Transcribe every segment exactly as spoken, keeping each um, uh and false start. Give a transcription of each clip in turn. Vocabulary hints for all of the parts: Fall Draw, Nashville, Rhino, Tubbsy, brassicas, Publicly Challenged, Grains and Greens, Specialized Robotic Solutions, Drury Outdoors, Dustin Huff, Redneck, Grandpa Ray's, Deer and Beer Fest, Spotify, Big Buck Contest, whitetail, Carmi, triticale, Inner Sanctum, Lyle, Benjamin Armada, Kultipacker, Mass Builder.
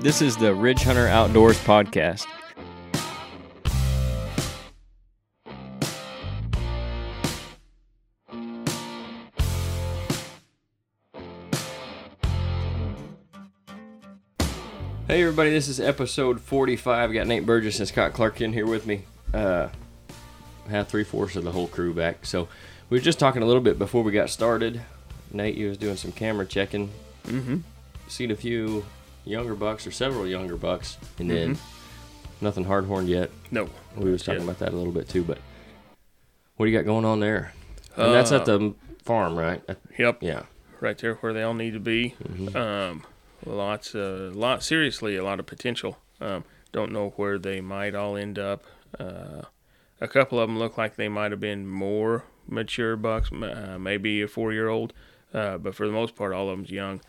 This is the Ridge Hunter Outdoors podcast. Hey everybody, this is episode forty-five. I got Nate Burgess and Scott Clark in here with me. Uh, I have three-fourths of the whole crew back. So we were just talking a little bit before we got started. Nate, you was doing some camera checking. Mm-hmm. Seen a few younger bucks or several younger bucks and then mm-hmm. Nothing hard horned yet. No, we was talking yet. about that a little bit too, but what do you got going on there? And uh, that's at the farm, right? Yep. Yeah, right there where they all need to be. Mm-hmm. um lots of lot seriously a lot of potential. Um don't know where they might all end up. Uh a couple of them look like they might have been more mature bucks, uh, maybe a four-year-old, uh but for the most part all of them's young.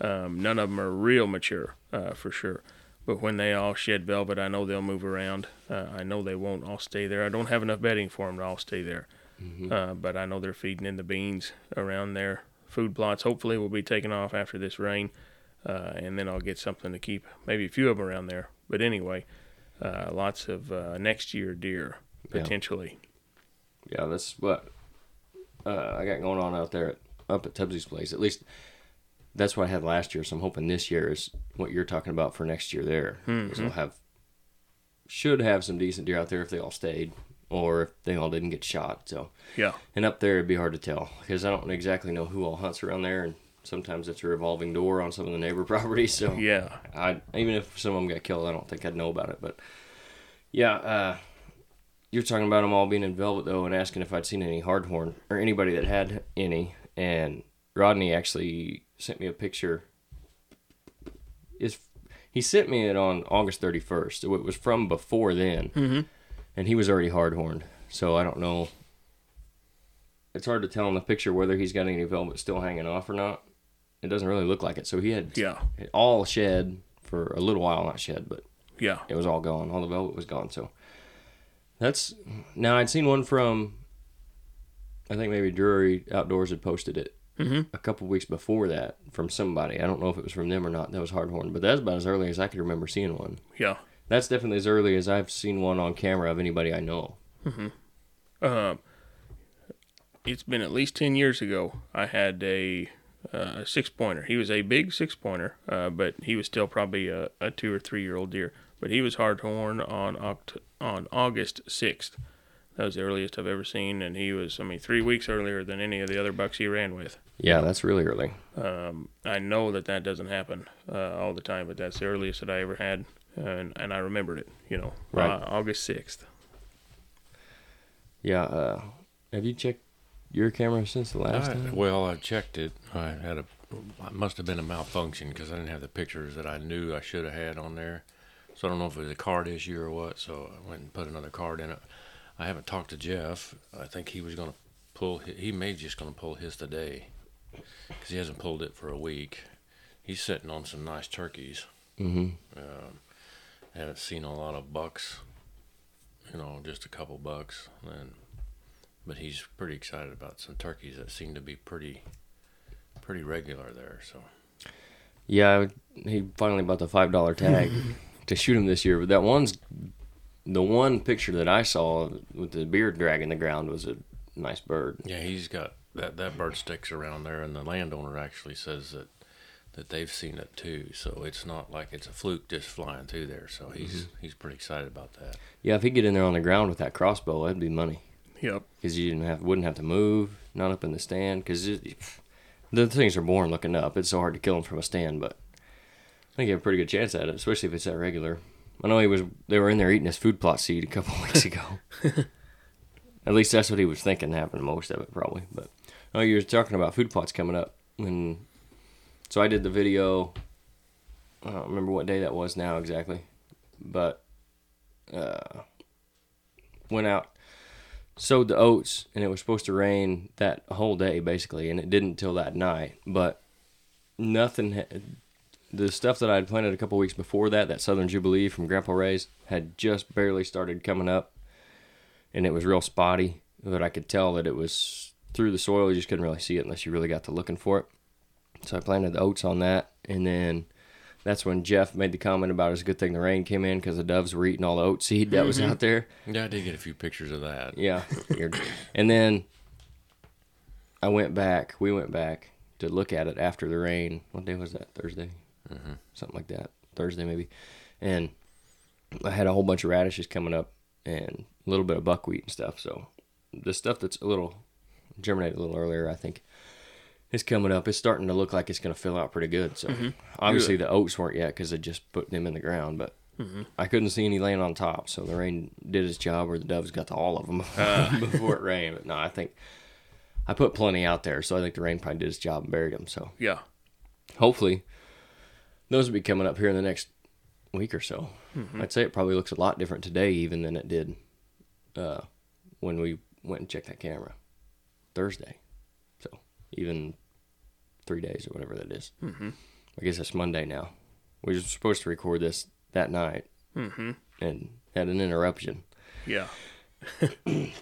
Um, none of them are real mature, uh, for sure. But when they all shed velvet, I know they'll move around. Uh, I know they won't all stay there. I don't have enough bedding for them to all stay there. Mm-hmm. Uh, but I know they're feeding in the beans around their food plots. Hopefully will be taken off after this rain. Uh, and then I'll get something to keep maybe a few of them around there. But anyway, uh, lots of, uh, next year deer potentially. Yeah, yeah that's what, uh, I got going on out there at, up at Tubbsy's place, at least. That's what I had last year, so I'm hoping this year is what you're talking about for next year there. Mm-hmm. We'll have, should have some decent deer out there if they all stayed or if they all didn't get shot. So yeah. And up there, it'd be hard to tell because I don't exactly know who all hunts around there, and sometimes it's a revolving door on some of the neighbor properties. So yeah, I, even if some of them got killed, I don't think I'd know about it. But yeah, uh, you're talking about them all being in velvet, though, and asking if I'd seen any hardhorn or anybody that had any, and Rodney actually sent me a picture. Is he sent me it on August thirty-first. It was from before then, mm-hmm. and he was already hard-horned. So I don't know. It's hard to tell in the picture whether he's got any velvet still hanging off or not. It doesn't really look like it. So he had yeah. it all shed for a little while. Not shed, but yeah, it was all gone. All the velvet was gone. So that's now I'd seen one from, I think maybe Drury Outdoors had posted it. Mm-hmm. A couple weeks before that from somebody. I don't know if it was from them or not. That was hardhorn, but that's about as early as I could remember seeing one. Yeah. That's definitely as early as I've seen one on camera of anybody I know. Mm-hmm. Um, it's been at least ten years ago. I had a uh, six-pointer. He was a big six-pointer, uh, but he was still probably a, a two- or three-year-old deer. But he was hardhorn on, Oct- on August sixth. That was the earliest I've ever seen, and he was, I mean, three weeks earlier than any of the other bucks he ran with. Yeah, that's really early. Um, I know that that doesn't happen uh, all the time, but that's the earliest that I ever had, and, and I remembered it, you know, right. uh, August sixth. Yeah, uh, have you checked your camera since the last I, time? Well, I checked it. I had a, it must have been a malfunction because I didn't have the pictures that I knew I should have had on there. So I don't know if it was a card issue or what, so I went and put another card in it. I haven't talked to Jeff. I think he was going to pull, he may just going to pull his today because he hasn't pulled it for a week. He's sitting on some nice turkeys. Mm-hmm. Um, haven't seen a lot of bucks, you know, just a couple bucks. And, but he's pretty excited about some turkeys that seem to be pretty, pretty regular there. So, yeah, he finally bought the five dollar tag to shoot him this year, but that one's. The one picture that I saw with the beard dragging the ground was a nice bird. Yeah, he's got that, that bird sticks around there, and the landowner actually says that that they've seen it too. So it's not like it's a fluke just flying through there. So he's mm-hmm. he's pretty excited about that. Yeah, if he get in there on the ground with that crossbow, that'd be money. Yep. Because you didn't have wouldn't have to move, not up in the stand. Because the things are born looking up. It's so hard to kill them from a stand, but I think you have a pretty good chance at it, especially if it's that regular. I know he was. They were in there eating his food plot seed a couple of weeks ago. At least that's what he was thinking happened most of it, probably. But oh, you were talking about food plots coming up, and so I did the video. I don't remember what day that was now exactly, but uh, went out, sowed the oats, and it was supposed to rain that whole day basically, and it didn't till that night. But nothing. Ha- The stuff that I had planted a couple weeks before that, that Southern Jubilee from Grandpa Ray's, had just barely started coming up, and it was real spotty, but I could tell that it was through the soil. You just couldn't really see it unless you really got to looking for it. So I planted the oats on that, and then that's when Jeff made the comment about it's a good thing the rain came in because the doves were eating all the oat seed that mm-hmm. was out there. Yeah, I did get a few pictures of that. Yeah. And then I went back, we went back to look at it after the rain. What day was that? Thursday? Mm-hmm. Something like that. Thursday maybe. And I had a whole bunch of radishes coming up and a little bit of buckwheat and stuff. So the stuff that's a little germinated a little earlier, I think, is coming up. It's starting to look like it's going to fill out pretty good. So mm-hmm. obviously good. The oats weren't yet because I just put them in the ground, but mm-hmm. I couldn't see any laying on top. So the rain did its job, where the doves got to all of them uh. before it rained. But no, I think I put plenty out there. So I think the rain probably did its job and buried them. So yeah, hopefully those will be coming up here in the next week or so. Mm-hmm. I'd say it probably looks a lot different today even than it did uh, when we went and checked that camera Thursday. So even three days or whatever that is. Mm-hmm. I guess that's Monday now. We were supposed to record this that night mm-hmm. and had an interruption. Yeah.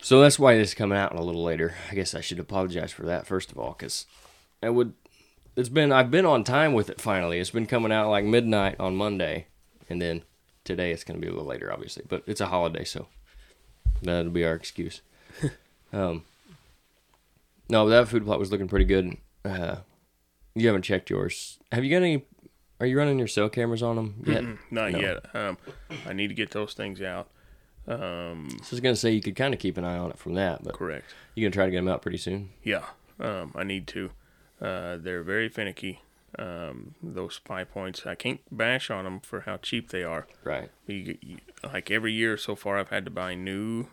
So that's why this is coming out a little later. I guess I should apologize for that first of all, because I would. It's been I've been on time with it finally. It's been coming out like midnight on Monday, and then today it's going to be a little later, obviously. But it's a holiday, so that'll be our excuse. um, no, that food plot was looking pretty good. Uh, you haven't checked yours. Have you got any? Are you running your cell cameras on them yet? Mm-hmm, not no. yet. Um, I need to get those things out. Um, so I was going to say you could kind of keep an eye on it from that, but correct. You going to try to get them out pretty soon? Yeah, um, I need to. Uh, they're very finicky. Um, those spy points, I can't bash on them for how cheap they are. Right. You, you, like every year so far, I've had to buy new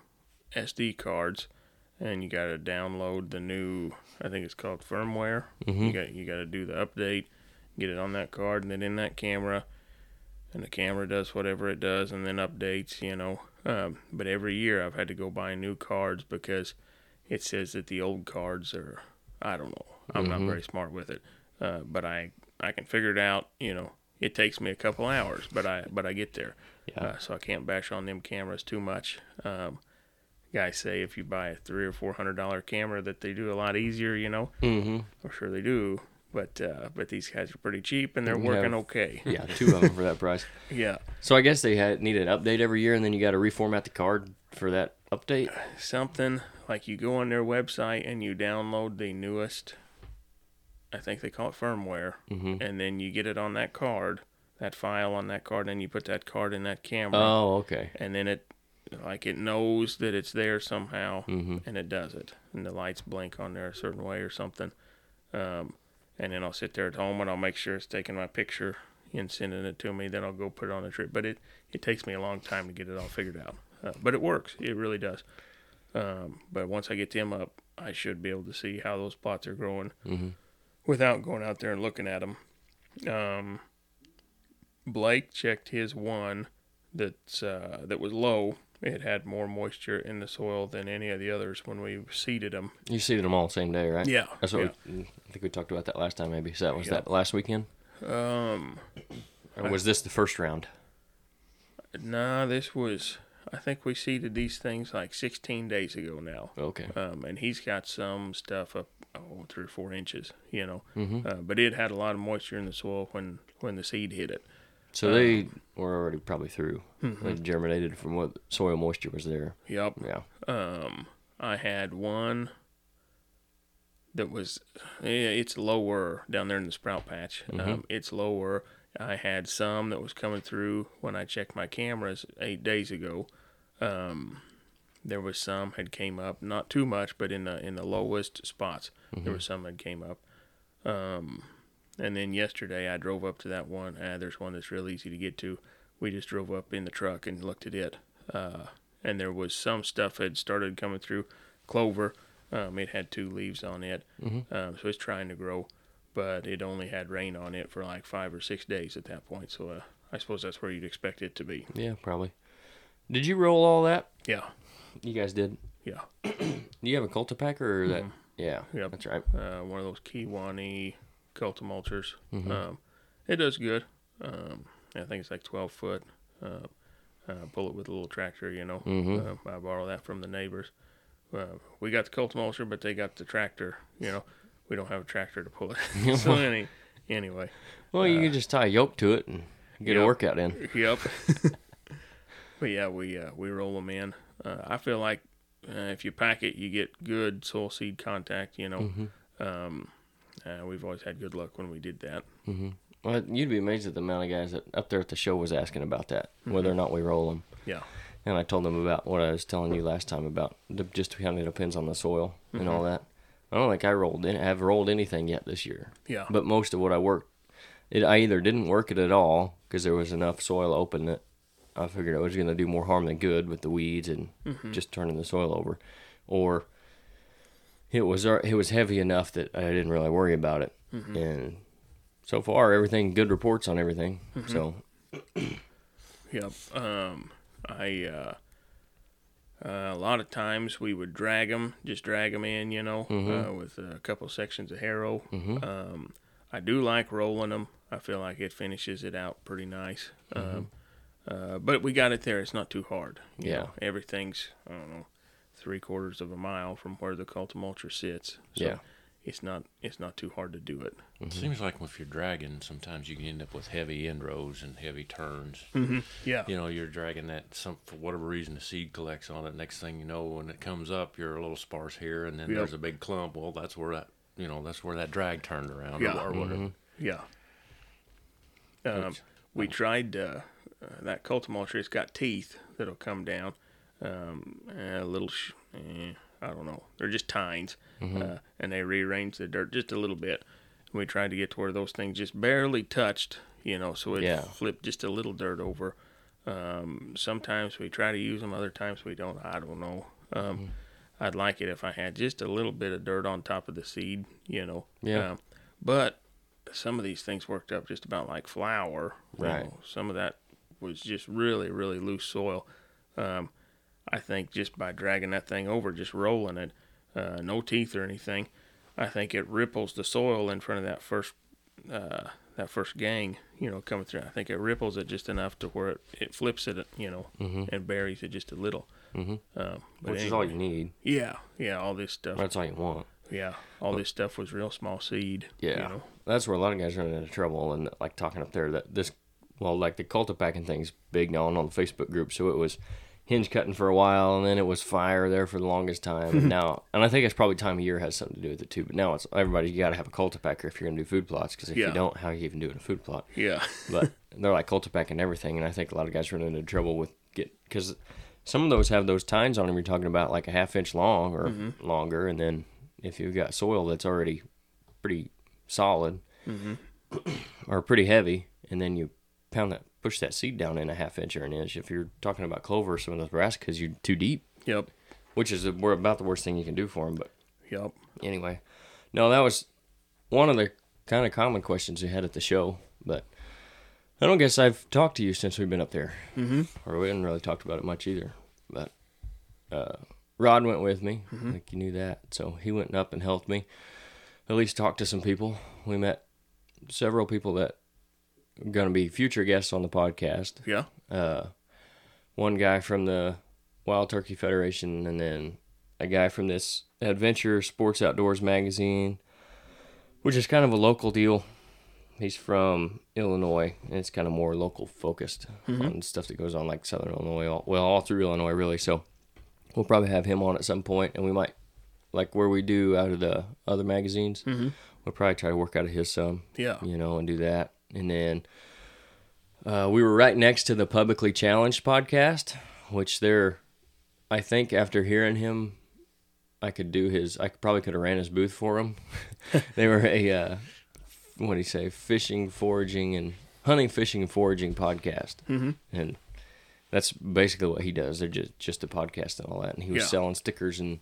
S D cards, and you got to download the new. I think it's called firmware. Mm-hmm. You got you got to do the update, get it on that card, and then in that camera, and the camera does whatever it does, and then updates. You know. Um, but every year I've had to go buy new cards because it says that the old cards are. I don't know. I'm mm-hmm. not very smart with it, uh, but I, I can figure it out. You know, it takes me a couple hours, but I but I get there. Yeah. Uh, so I can't bash on them cameras too much. Um, guys say if you buy a three or four hundred dollar camera that they do a lot easier. You know, mm-hmm. I'm sure they do, but uh, but these guys are pretty cheap and they're yeah. working okay. Yeah, two of them for that price. Yeah. So I guess they had need an update every year, and then you got to reformat the card for that update. Uh, something like you go on their website and you download the newest. I think they call it firmware, mm-hmm. and then you get it on that card, that file on that card, and you put that card in that camera. Oh, okay. And then it, like, it knows that it's there somehow, mm-hmm. and it does it. And the lights blink on there a certain way or something. Um, and then I'll sit there at home, and I'll make sure it's taking my picture and sending it to me. Then I'll go put it on the trip. But it, it takes me a long time to get it all figured out. Uh, but it works. It really does. Um, but once I get them up, I should be able to see how those plots are growing. Mm-hmm. Without going out there and looking at them. Um, Blake checked his one that's, uh, that was low. It had more moisture in the soil than any of the others when we seeded them. You seeded them all the same day, right? Yeah. That's what yeah. We, I think we talked about that last time maybe. So that was yeah. that last weekend? Um, or was I, this the first round? Nah, this was... I think we seeded these things like sixteen days ago now. Okay. Um, and he's got some stuff up oh, three or four inches, you know. Mm-hmm. Uh, but it had a lot of moisture in the soil when, when the seed hit it. So um, they were already probably through. Mm-hmm. They germinated from what soil moisture was there. Yep. Yeah. Um, I had one that was, yeah, it's lower down there in the sprout patch. Mm-hmm. Um, it's lower. I had some that was coming through when I checked my cameras eight days ago. Um, there was some had came up, not too much, but in the in the lowest spots, mm-hmm. there was some that came up. Um, and then yesterday I drove up to that one. Ah, there's one that's real easy to get to. We just drove up in the truck and looked at it. Uh, and there was some stuff had started coming through. Clover, um, it had two leaves on it, mm-hmm. um, so it's trying to grow. But it only had rain on it for like five or six days at that point. So uh, I suppose that's where you'd expect it to be. Yeah, probably. Did you roll all that? Yeah. You guys did? Yeah. Do you have a Kultipacker or mm-hmm. that? Yeah. Yep. That's right. Uh, one of those Kiwani Kultimulchers. Mm-hmm. Um, it does good. Um, I think it's like twelve foot. Uh, uh, pull it with a little tractor, you know. Mm-hmm. Uh, I borrow that from the neighbors. Uh, we got the Kultimulcher, but they got the tractor, you know. we don't have a tractor to pull it. So any, anyway. Well, you uh, can just tie a yoke to it and get yep, a workout in. Yep. But yeah, we uh, we roll them in. Uh, I feel like uh, if you pack it, you get good soil seed contact, you know. Mm-hmm. Um, uh, we've always had good luck when we did that. Mm-hmm. Well, you'd be amazed at the amount of guys that up there at the show was asking about that, mm-hmm. whether or not we roll them. Yeah. And I told them about what I was telling you last time about the, just how it depends on the soil mm-hmm. and all that. I don't think I rolled in, have rolled anything yet this year. Yeah. But most of what I worked, it, I either didn't work it at all because there was enough soil open that I figured I was going to do more harm than good with the weeds and mm-hmm. just turning the soil over, or it was it was heavy enough that I didn't really worry about it. Mm-hmm. And so far, everything good reports on everything. Mm-hmm. So, yep. Um, I uh, uh, a lot of times we would drag them, just drag them in, you know, mm-hmm. uh, with a couple sections of harrow. Mm-hmm. Um, I do like rolling them. I feel like it finishes it out pretty nice. Mm-hmm. Um, Uh, but we got it there. It's not too hard. You yeah. know, everything's, I don't know, three quarters of a mile from where the Kultimulcher sits. So yeah. it's not it's not too hard to do it. Mm-hmm. It seems like if you're dragging, sometimes you can end up with heavy end rows and heavy turns. Mm-hmm. Yeah. You know, you're dragging that, some for whatever reason, the seed collects on it. Next thing you know, when it comes up, you're a little sparse here, and then yep. there's a big clump. Well, that's where that, you know, that's where that drag turned around. Yeah. Or, or mm-hmm. Yeah. Um, Which, we tried... Uh, Uh, that Kultimulcher, it's got teeth that'll come down. Um, a little, sh- eh, I don't know. They're just tines, mm-hmm. uh, and they rearrange the dirt just a little bit. And we tried to get to where those things just barely touched, you know, so it yeah. flipped just a little dirt over. Um, sometimes we try to use them, other times we don't. I don't know. Um, mm-hmm. I'd like it if I had just a little bit of dirt on top of the seed, you know. Yeah. Um, but some of these things worked up just about like flour. Right. You know, some of that was just really, really loose soil. Um, I think just by dragging that thing over, just rolling it, uh, no teeth or anything, I think it ripples the soil in front of that first uh, that first gang, you know, coming through. I think it ripples it just enough to where it, it flips it, you know, mm-hmm. and buries it just a little. Mm-hmm. Um, Which anyway, is all you need. Yeah, yeah, all this stuff. That's all you want. Yeah, all well, this stuff was real small seed. Yeah, you know? That's where a lot of guys run into trouble, and like talking up there, that this Well, like the cultipacking thing's big now on the Facebook group, so it was hinge cutting for a while, and then it was fire there for the longest time. And now, and I think it's probably time of year has something to do with it too. But now it's everybody, you got to have a cultipacker if you're gonna do food plots, because if yeah. you don't, how are you even doing a food plot? Yeah. But they're like cultipacking everything, and I think a lot of guys run into trouble with get because some of those have those tines on them. You're talking about like a half inch long or mm-hmm. longer, and then if you've got soil that's already pretty solid mm-hmm. or pretty heavy, and then you pound that, push that seed down in a half inch or an inch. If you're talking about clover or some of those brassicas, because you're too deep. Yep. Which is about the worst thing you can do for them. But yep. Anyway, no, that was one of the kind of common questions we had at the show. But I don't guess I've talked to you since we've been up there, mm-hmm. or we haven't really talked about it much either. But uh, Rod went with me. Mm-hmm. I think you knew that, so he went up and helped me. At least talked to some people. We met several people that going to be future guests on the podcast. Yeah. Uh, one guy from the Wild Turkey Federation, and then a guy from this Adventure Sports Outdoors magazine, which is kind of a local deal. He's from Illinois, and it's kind of more local focused mm-hmm. on stuff that goes on like Southern Illinois, all, well, all through Illinois, really. So we'll probably have him on at some point, and we might, like where we do out of the other magazines, mm-hmm. we'll probably try to work out of his some, yeah. you know, and do that. And then uh, we were right next to the Publicly Challenged podcast, which they're, I think after hearing him, I could do his, I probably could have ran his booth for him. They were a, uh, what do you say, fishing, foraging, and hunting, fishing, and foraging podcast. Mm-hmm. And that's basically what he does. They're just, just a podcast and all that. And he was yeah. selling stickers and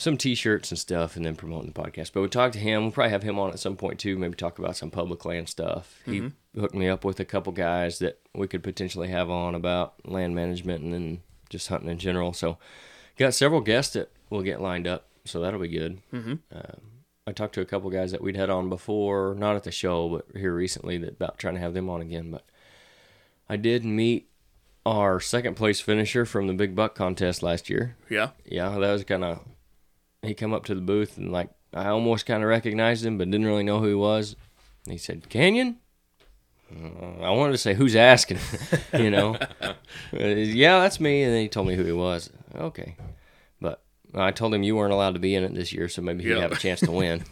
some t-shirts and stuff, and then promoting the podcast. But we talked to him. We'll probably have him on at some point too, maybe talk about some public land stuff. Mm-hmm. He hooked me up with a couple guys that we could potentially have on about land management and then just hunting in general. So got several guests that will get lined up, so that'll be good. Mm-hmm. Uh, I talked to a couple guys that we'd had on before, not at the show, but here recently, that about trying to have them on again. But I did meet our second place finisher from the Big Buck Contest last year. Yeah. Yeah, that was kind of... He come up to the booth and like I almost kind of recognized him, but didn't really know who he was. And he said, Canyon? Uh, I wanted to say, who's asking? You know? Yeah, that's me. And then he told me who he was. Okay. But I told him you weren't allowed to be in it this year, so maybe he'd yep. have a chance to win.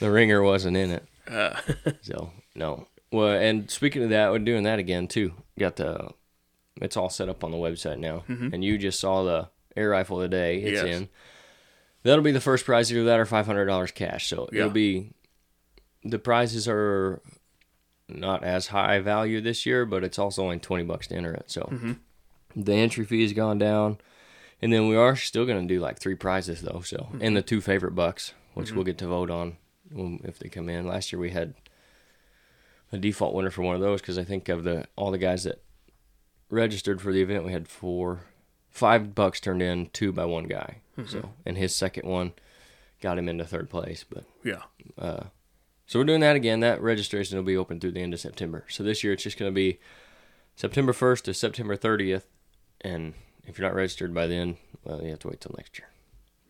The ringer wasn't in it. Uh. So, no. Well, and speaking of that, we're doing that again, too. Got the... It's all set up on the website now. Mm-hmm. And you just saw the air rifle today. It's yes. in. That'll be the first prize, either that or five hundred dollars cash. So yeah. it'll be... The prizes are not as high value this year, but it's also only twenty bucks to enter it. So mm-hmm. the entry fee has gone down. And then we are still going to do like three prizes, though. So mm-hmm. And the two favorite bucks, which mm-hmm. we'll get to vote on if they come in. Last year we had a default winner for one of those because I think of the all the guys that registered for the event, we had four, five bucks turned in, two by one guy. Mm-hmm. So, and his second one got him into third place. But yeah, uh, so we're doing that again. That registration will be open through the end of September. So this year it's just going to be September first to September thirtieth, and if you're not registered by then, well, you have to wait till next year.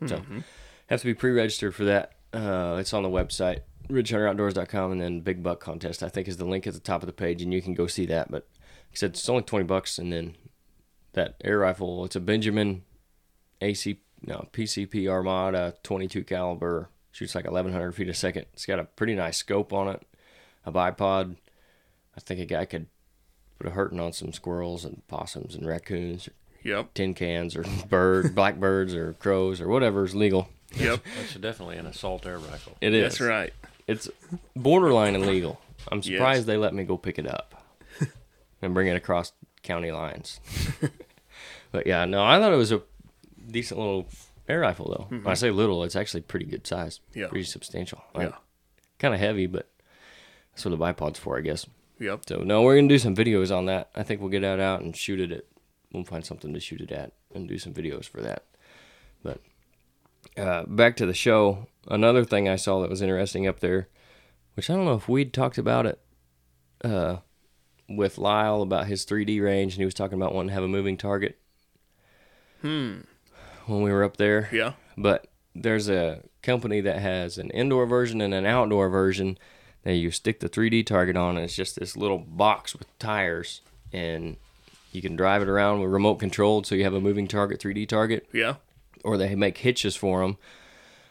Mm-hmm. So have to be pre-registered for that. Uh, it's on the website, ridge hunter outdoors dot com, and then Big Buck Contest, I think, is the link at the top of the page, and you can go see that. But I said it's only twenty bucks, and then that air rifle, it's a Benjamin A C no P C P Armada twenty-two caliber, shoots like eleven hundred feet a second. It's got a pretty nice scope on it, a bipod. I think a guy could put a hurting on some squirrels and possums and raccoons, or yep. tin cans or bird, blackbirds or crows or whatever's legal. Yep, it's definitely an assault air rifle. It is. That's right. It's borderline illegal. I'm surprised yes. they let me go pick it up and bring it across county lines. But yeah, no, I thought it was a decent little air rifle, though. Mm-hmm. When I say little, it's actually pretty good size. Yeah. Pretty substantial. Like, yeah. Kind of heavy, but that's what the bipod's for, I guess. Yep. So, no, we're going to do some videos on that. I think we'll get that out and shoot it at, we'll find something to shoot it at and do some videos for that. But uh, back to the show, another thing I saw that was interesting up there, which I don't know if we'd talked about it, uh... with Lyle about his three D range, and he was talking about wanting to have a moving target hmm. when we were up there. Yeah. But there's a company that has an indoor version and an outdoor version that you stick the three D target on, and it's just this little box with tires, and you can drive it around with remote controlled, so you have a moving target, three D target. Yeah. Or they make hitches for them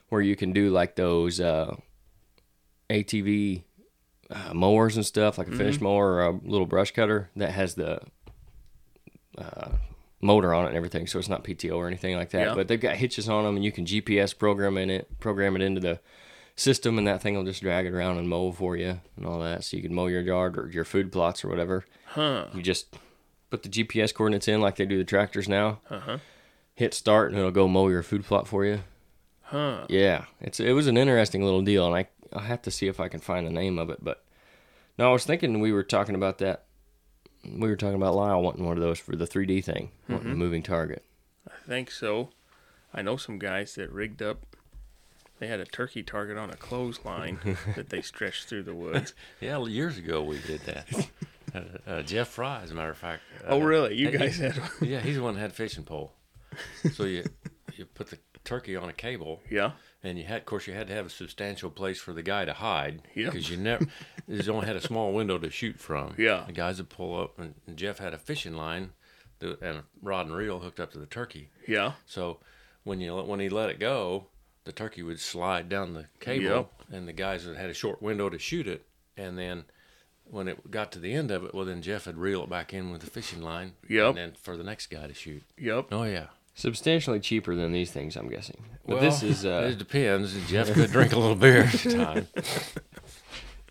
where you can do like those uh, A T V Uh, mowers and stuff, like a finish mm-hmm. mower or a little brush cutter that has the uh, motor on it and everything, so it's not P T O or anything like that. Yeah. But they've got hitches on them, and you can G P S program in it, program it into the system, and that thing will just drag it around and mow for you and all that. So you can mow your yard or your food plots or whatever. Huh. You just put the G P S coordinates in like they do the tractors now. Uh-huh. Hit start, and it'll go mow your food plot for you. Huh. Yeah, it's it was an interesting little deal, and I. I'll have to see if I can find the name of it, but no, I was thinking we were talking about that. We were talking about Lyle wanting one of those for the three D thing, mm-hmm. wanting a moving target. I think so. I know some guys that rigged up, they had a turkey target on a clothesline that they stretched through the woods. Yeah, years ago we did that. uh, uh, Jeff Fry, as a matter of fact. Uh, oh, really? You guys he, had one? Yeah, he's the one that had a fishing pole. So you you put the turkey on a cable. Yeah. And you had, of course, you had to have a substantial place for the guy to hide because yep. you never. You only had a small window to shoot from. Yeah, the guys would pull up, and Jeff had a fishing line, and a rod and reel hooked up to the turkey. Yeah. So when you when he let it go, the turkey would slide down the cable, yep. and the guys had a short window to shoot it. And then when it got to the end of it, well, then Jeff would reel it back in with the fishing line. Yep. And then for the next guy to shoot. Yep. Oh yeah. Substantially cheaper than these things, I'm guessing. But well, this is, uh, it depends. Jeff could drink a little beer at a time.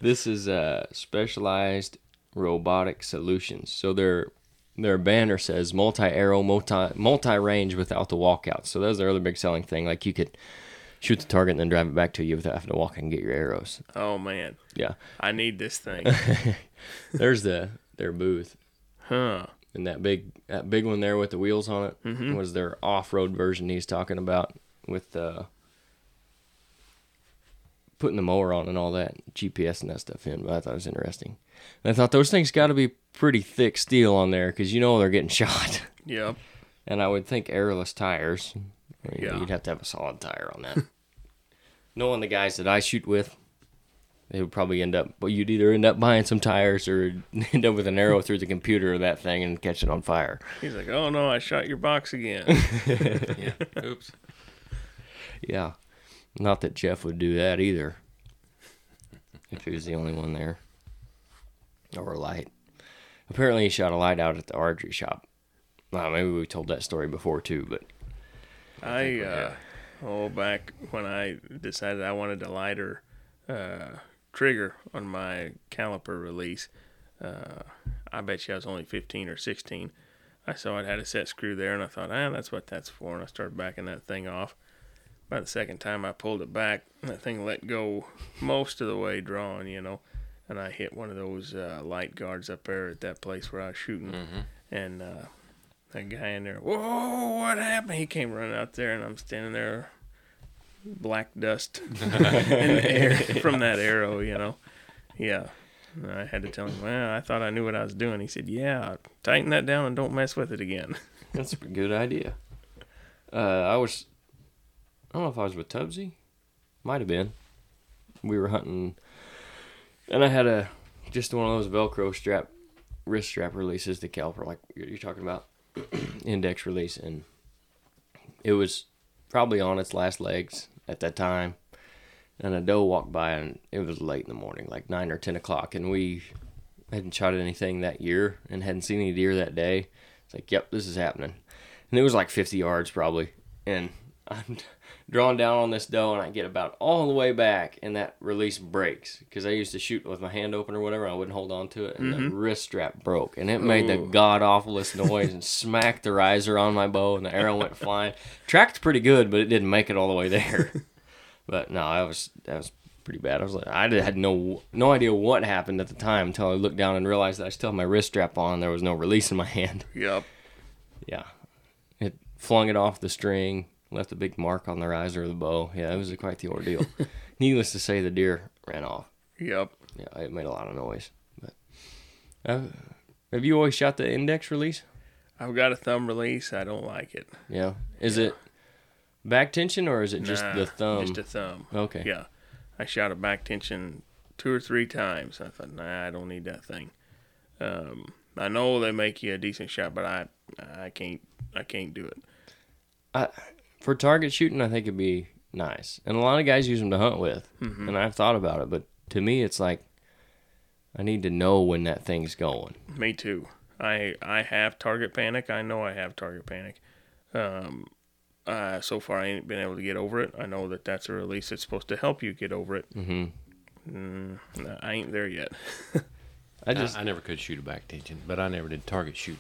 This is uh, Specialized Robotic Solutions. So their their banner says multi-arrow, multi, multi-range without the walkout. So that was their other big selling thing. Like you could shoot the target and then drive it back to you without having to walk and get your arrows. Oh, man. Yeah. I need this thing. There's the their booth. Huh. And that big that big one there with the wheels on it mm-hmm. was their off-road version he's talking about with uh, putting the mower on and all that, G P S and that stuff in, but I thought it was interesting. And I thought those things got to be pretty thick steel on there because you know they're getting shot. Yep. And I would think airless tires. I mean, yeah. You'd have to have a solid tire on that. knowing the guys that I shoot with, they would probably end up, well, you'd either end up buying some tires or end up with an arrow through the computer of that thing and catch it on fire. He's like, oh, no, I shot your box again. Yeah. Oops. Yeah. Not that Jeff would do that either, if he was the only one there. Or a light. Apparently he shot a light out at the archery shop. Well, maybe we told that story before, too, but... I, I uh, oh, back when I decided I wanted a lighter uh, trigger on my caliper release, uh, I bet you I was only fifteen or sixteen. I saw it had a set screw there, and I thought, ah, that's what that's for, and I started backing that thing off. By the second time I pulled it back, that thing let go most of the way drawn, you know, and I hit one of those uh, light guards up there at that place where I was shooting, mm-hmm. and uh, that guy in there, whoa, what happened? He came running out there, and I'm standing there, black dust in the air from that arrow, you know. Yeah, and I had to tell him, well, I thought I knew what I was doing. He said, yeah, tighten that down and don't mess with it again. That's a good idea. Uh, I was... I don't know if I was with Tubbsy. Might have been. We were hunting, and I had a just one of those Velcro strap, wrist strap releases, the caliper, like you're talking about, index release, and it was probably on its last legs at that time, and a doe walked by, and it was late in the morning, like nine or ten o'clock, and we hadn't shot anything that year and hadn't seen any deer that day. It's like, yep, this is happening. And it was like fifty yards probably, and I'm drawn down on this doe, and I get about all the way back, and that release breaks, because I used to shoot with my hand open or whatever. I wouldn't hold on to it, and mm-hmm. the wrist strap broke, and it made Ooh. the god-awfulest noise and smacked the riser on my bow, and the arrow went flying. Tracked pretty good, but it didn't make it all the way there. But no, that was that was pretty bad. I was like, I had no no idea what happened at the time until I looked down and realized that I still had my wrist strap on. There was no release in my hand. Yep. Yeah. It flung it off the string. Left a big mark on the riser of the bow. Yeah, it was quite the ordeal. Needless to say, the deer ran off. Yep. Yeah, it made a lot of noise. But uh, have you always shot the index release? I've got a thumb release. I don't like it. Yeah. Is yeah. it back tension, or is it just nah, the thumb? Just a thumb. Okay. Yeah. I shot a back tension two or three times. I thought, nah, I don't need that thing. Um, I know they make you a decent shot, but I, I can't, I can't do it. I. For target shooting, I think it'd be nice. And a lot of guys use them to hunt with. Mm-hmm. And I've thought about it. But to me, it's like, I need to know when that thing's going. Me too. I I have target panic. I know I have target panic. Um, uh, so far, I ain't been able to get over it. I know that that's a release that's supposed to help you get over it. Mm-hmm. Mm, no, I ain't there yet. I just I, I never could shoot a back tension. But I never did target shoot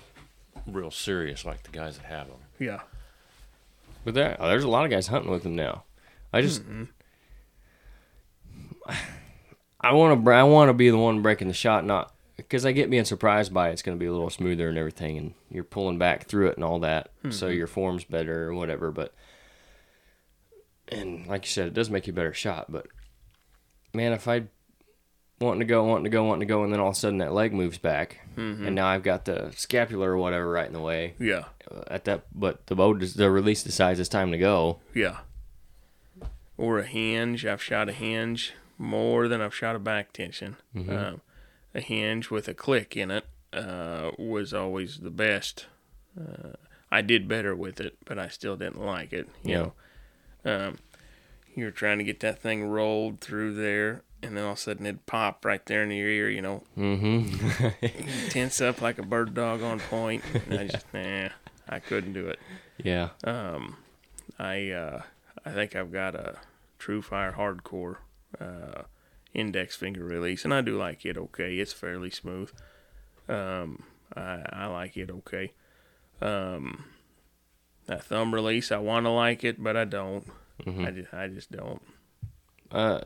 real serious like the guys that have them. Yeah. But there, oh, there's a lot of guys hunting with them now. I just, mm-hmm. I want to, I want to be the one breaking the shot, not because I get being surprised by it, it's going to be a little smoother and everything, and you're pulling back through it and all that, mm-hmm. so your form's better or whatever. But and like you said, it does make you a better shot. But man, if I wanting to go, wanting to go, wanting to go, and then all of a sudden that leg moves back, mm-hmm. and now I've got the scapula or whatever right in the way. Yeah. At that, but the bow, the release decides it's time to go. Yeah. Or a hinge. I've shot a hinge more than I've shot a back tension. Mm-hmm. Um, a hinge with a click in it uh, was always the best. Uh, I did better with it, but I still didn't like it. You yeah. know, um, you're trying to get that thing rolled through there, and then all of a sudden it'd pop right there in your ear, you know. Mm-hmm. Tense up like a bird dog on point. And I yeah. just, nah. I couldn't do it. Yeah. Um, I uh, I think I've got a True Fire Hardcore uh, index finger release, and I do like it okay. It's fairly smooth. Um, I, I like it okay. Um, that thumb release, I want to like it, but I don't. Mm-hmm. I just, I just don't. Uh,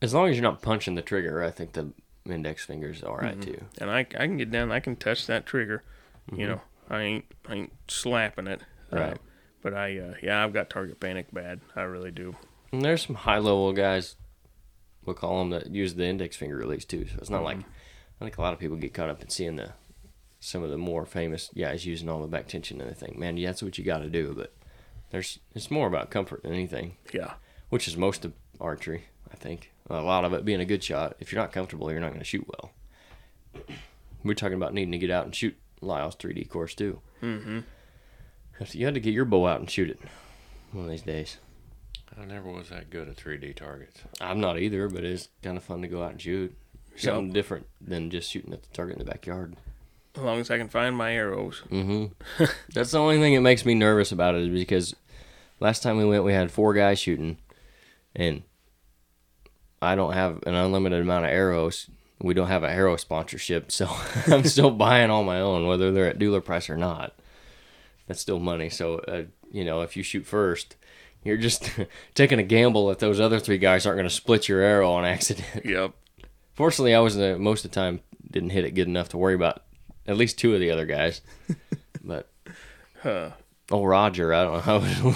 as long as you're not punching the trigger, I think the index finger's all right, mm-hmm. too. And I, I can get down. I can touch that trigger, mm-hmm. you know. I ain't, I ain't slapping it. Right. Uh, but I, uh, yeah, I've got target panic bad. I really do. And there's some high-level guys, we'll call them, that use the index finger release, too. So it's not mm-hmm. like, I think a lot of people get caught up in seeing the some of the more famous guys using all the back tension and everything. Man, yeah, that's what you got to do. But there's it's more about comfort than anything. Yeah. which is most of archery, I think. A lot of it being a good shot. If you're not comfortable, you're not going to shoot well. We're talking about needing to get out and shoot Lyle's three D course, too. Mm-hmm. You had to get your bow out and shoot it one of these days. I never was that good at three D targets. I'm not either, but it's kind of fun to go out and shoot. Something yep. different than just shooting at the target in the backyard. As long as I can find my arrows. Mm-hmm. That's the only thing that makes me nervous about it, is because last time we went, we had four guys shooting, and I don't have an unlimited amount of arrows. We don't have an arrow sponsorship, so I'm still buying all my own, whether they're at dealer price or not. That's still money. So, uh, you know, if you shoot first, you're just taking a gamble that those other three guys aren't going to split your arrow on accident. Yep. Fortunately, I wasn't, most of the time, didn't hit it good enough to worry about at least two of the other guys. But, huh. Oh, Roger, I don't know.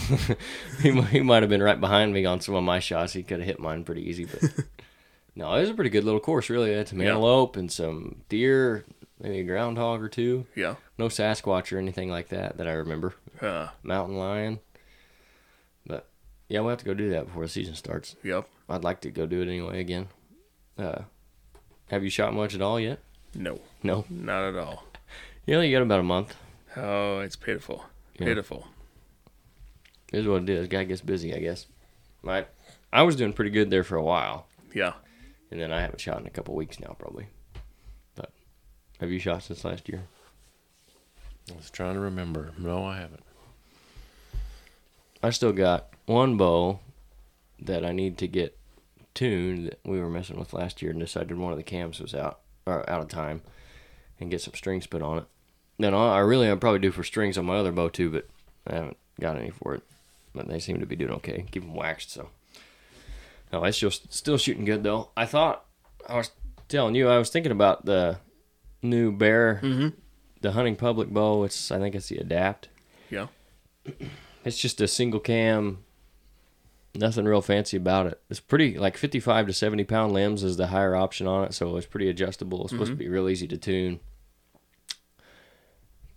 he, he might have been right behind me on some of my shots. He could have hit mine pretty easy. But no, it was a pretty good little course, really. I had some antelope and some deer, maybe a groundhog or two. Yeah. No Sasquatch or anything like that that I remember. Huh. Mountain lion. But, yeah, we'll have to go do that before the season starts. Yep. I'd like to go do it anyway again. Uh, Have you shot much at all yet? No. No? Not at all. You know, you got about a month. Oh, it's pitiful. Yeah. Pitiful. It is what it is. Guy gets busy, I guess. My, I was doing pretty good there for a while. Yeah. And then I haven't shot in a couple weeks now, probably. But have you shot since last year? I was trying to remember. No, I haven't. I still got one bow that I need to get tuned that we were messing with last year, and decided one of the cams was out or out of time, and get some strings put on it. Then I really I'm probably due for strings on my other bow too, but I haven't got any for it. But they seem to be doing okay. Keep them waxed, so no, it's just still shooting good though. I thought I was telling you I was thinking about the new Bear, mm-hmm. the hunting public bow. It's I think it's the Adapt. Yeah, it's just a single cam. Nothing real fancy about it. It's pretty, like fifty-five to seventy pound limbs is the higher option on it, so it's pretty adjustable. It's mm-hmm. supposed to be real easy to tune,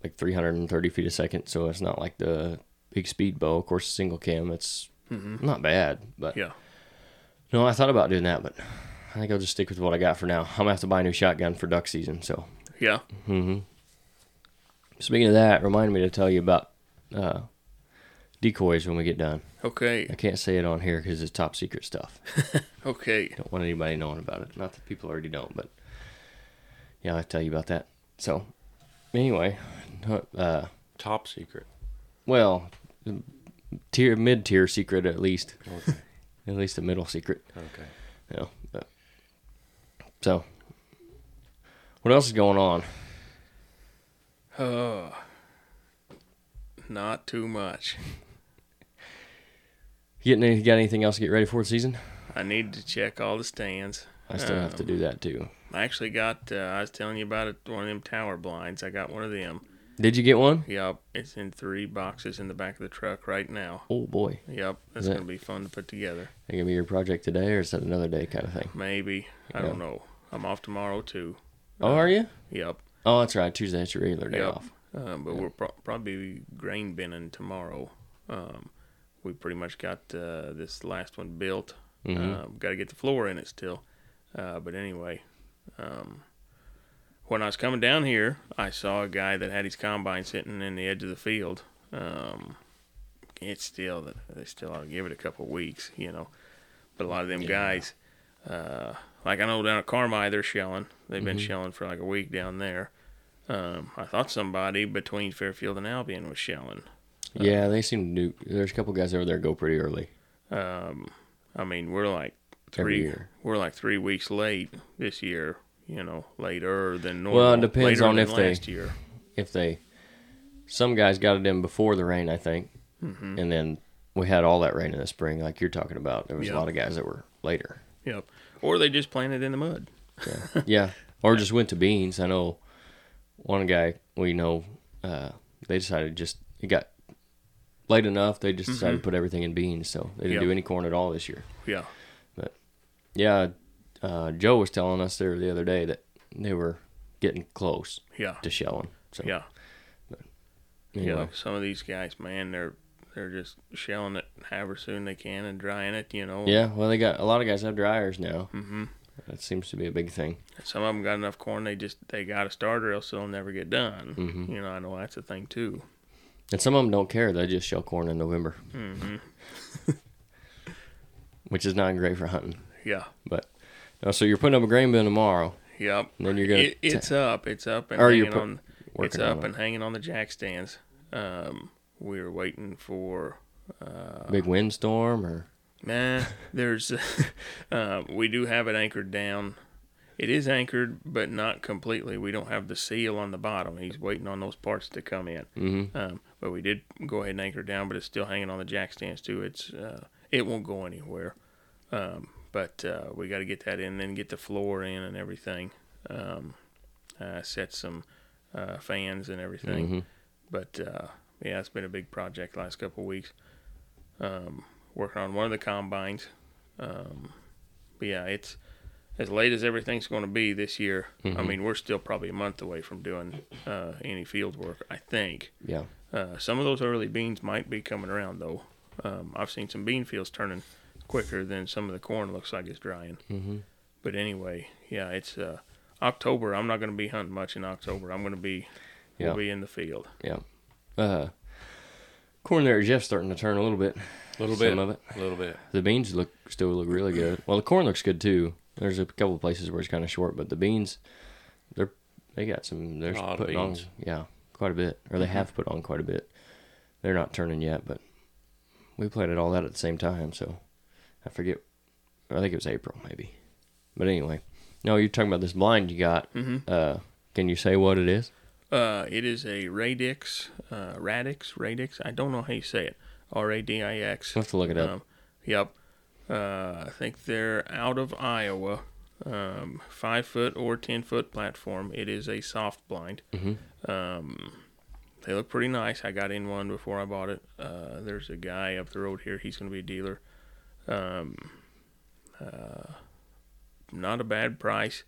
like three hundred thirty feet a second, so it's not like the big speed bow. Of course, single cam, it's mm-hmm. not bad, but yeah. No, I thought about doing that, but I think I'll just stick with what I got for now. I'm going to have to buy a new shotgun for duck season, so. Yeah. Mm-hmm. Speaking of that, remind me to tell you about uh, decoys when we get done. Okay. I can't say it on here because it's top secret stuff. Okay. Don't want anybody knowing about it. Not that people already don't, but yeah, I'll tell you about that. So, anyway. Uh, top secret. Well, tier mid-tier secret at least. Okay. At least a middle secret. Okay. Yeah. But, so, what else is going on? Uh, not too much. Getting any, got anything else to get ready for the season? I need to check all the stands. I still um, have to do that, too. I actually got, uh, I was telling you about it, one of them tower blinds. I got one of them. Did you get one? Yep. It's in three boxes in the back of the truck right now. Oh, boy. Yep. That's that, going to be fun to put together. Is that going to be your project today, or is that another day kind of thing? Maybe. I yeah. don't know. I'm off tomorrow, too. Oh, um, are you? Yep. Oh, that's right. Tuesday, that's your regular day yep. off. Um, but yep. we'll pro- probably grain binning tomorrow. Um We pretty much got uh, this last one built. Mm-hmm. Uh, got to get the floor in it still. Uh, but anyway, um, when I was coming down here, I saw a guy that had his combine sitting in the edge of the field. Um, it's still, they still ought to give it a couple of weeks, you know. But a lot of them yeah. guys, uh, like I know down at Carmi, they're shelling. They've mm-hmm. been shelling for like a week down there. Um, I thought somebody between Fairfield and Albion was shelling. Yeah, they seem to do. There's a couple guys over there go pretty early. Um, I mean, we're like three. We're like three weeks late this year. You know, later than normal. Well, it depends on if they. Last year. If they, some guys got it in before the rain, I think, mm-hmm. and then we had all that rain in the spring, like you're talking about. There was yep. a lot of guys that were later. Yep. Or they just planted in the mud. yeah. yeah. Or just went to beans. I know one guy we know. Uh, they decided just it got. Late enough, they just decided mm-hmm. to put everything in beans, so they didn't yep. do any corn at all this year. Yeah. But, yeah, uh, Joe was telling us there the other day that they were getting close yeah. to shelling. So. Yeah. But anyway. Yeah, some of these guys, man, they're they're just shelling it however soon they can and drying it, you know. Yeah, well, they got a lot of guys have dryers now. Mm-hmm. That seems to be a big thing. Some of them got enough corn, they just they got to start or else they'll never get done. Mm-hmm. You know, I know that's a thing too. And some of them don't care. They just shell corn in November. Mm-hmm. Which is not great for hunting. Yeah. But no, so you're putting up a grain bin tomorrow. Yep. And then you're gonna. It, it's ta- up. It's up and hanging pu- on. It's up on and hanging on the jack stands. Um, we we're waiting for uh, big windstorm or. Nah, there's. uh, we do have it anchored down. It is anchored, but not completely. We don't have the seal on the bottom. He's waiting on those parts to come in. Mm-hmm. Um, but we did go ahead and anchor it down, but it's still hanging on the jack stands too. It's uh, it won't go anywhere. Um, but uh, we got to get that in, and then get the floor in and everything. Um, uh, set some uh, fans and everything. Mm-hmm. But uh, yeah, it's been a big project the last couple of weeks. Um, working on one of the combines. Um, but yeah, it's. As late as everything's going to be this year, mm-hmm. I mean, we're still probably a month away from doing uh, any field work, I think. Yeah. Uh, some of those early beans might be coming around, though. Um, I've seen some bean fields turning quicker than some of the corn looks like it's drying. Mm-hmm. But anyway, yeah, it's uh, October. I'm not going to be hunting much in October. I'm going to be yeah. we'll be in the field. Yeah. Uh, corn there, Jeff's starting to turn a little bit. A little bit. Some of it. A little bit. The beans look still look really good. Well, the corn looks good, too. There's a couple of places where it's kind of short, but the beans, they're they got some. They're putting on, yeah, quite a bit, or they have put on quite a bit. They're not turning yet, but we planted all that at the same time, so I forget. I think it was April, maybe. But anyway, no, you're talking about this blind you got. Mm-hmm. Uh, can you say what it is? Uh, it is a Radix, uh, Radix, Radix. I don't know how you say it. R A D I X. I'll have to look it up. Um, yep. Uh, I think they're out of Iowa, um, five foot or ten foot platform. It is a soft blind. Mm-hmm. Um, they look pretty nice. I got in one before I bought it. Uh, there's a guy up the road here. He's going to be a dealer. Um, uh, not a bad price.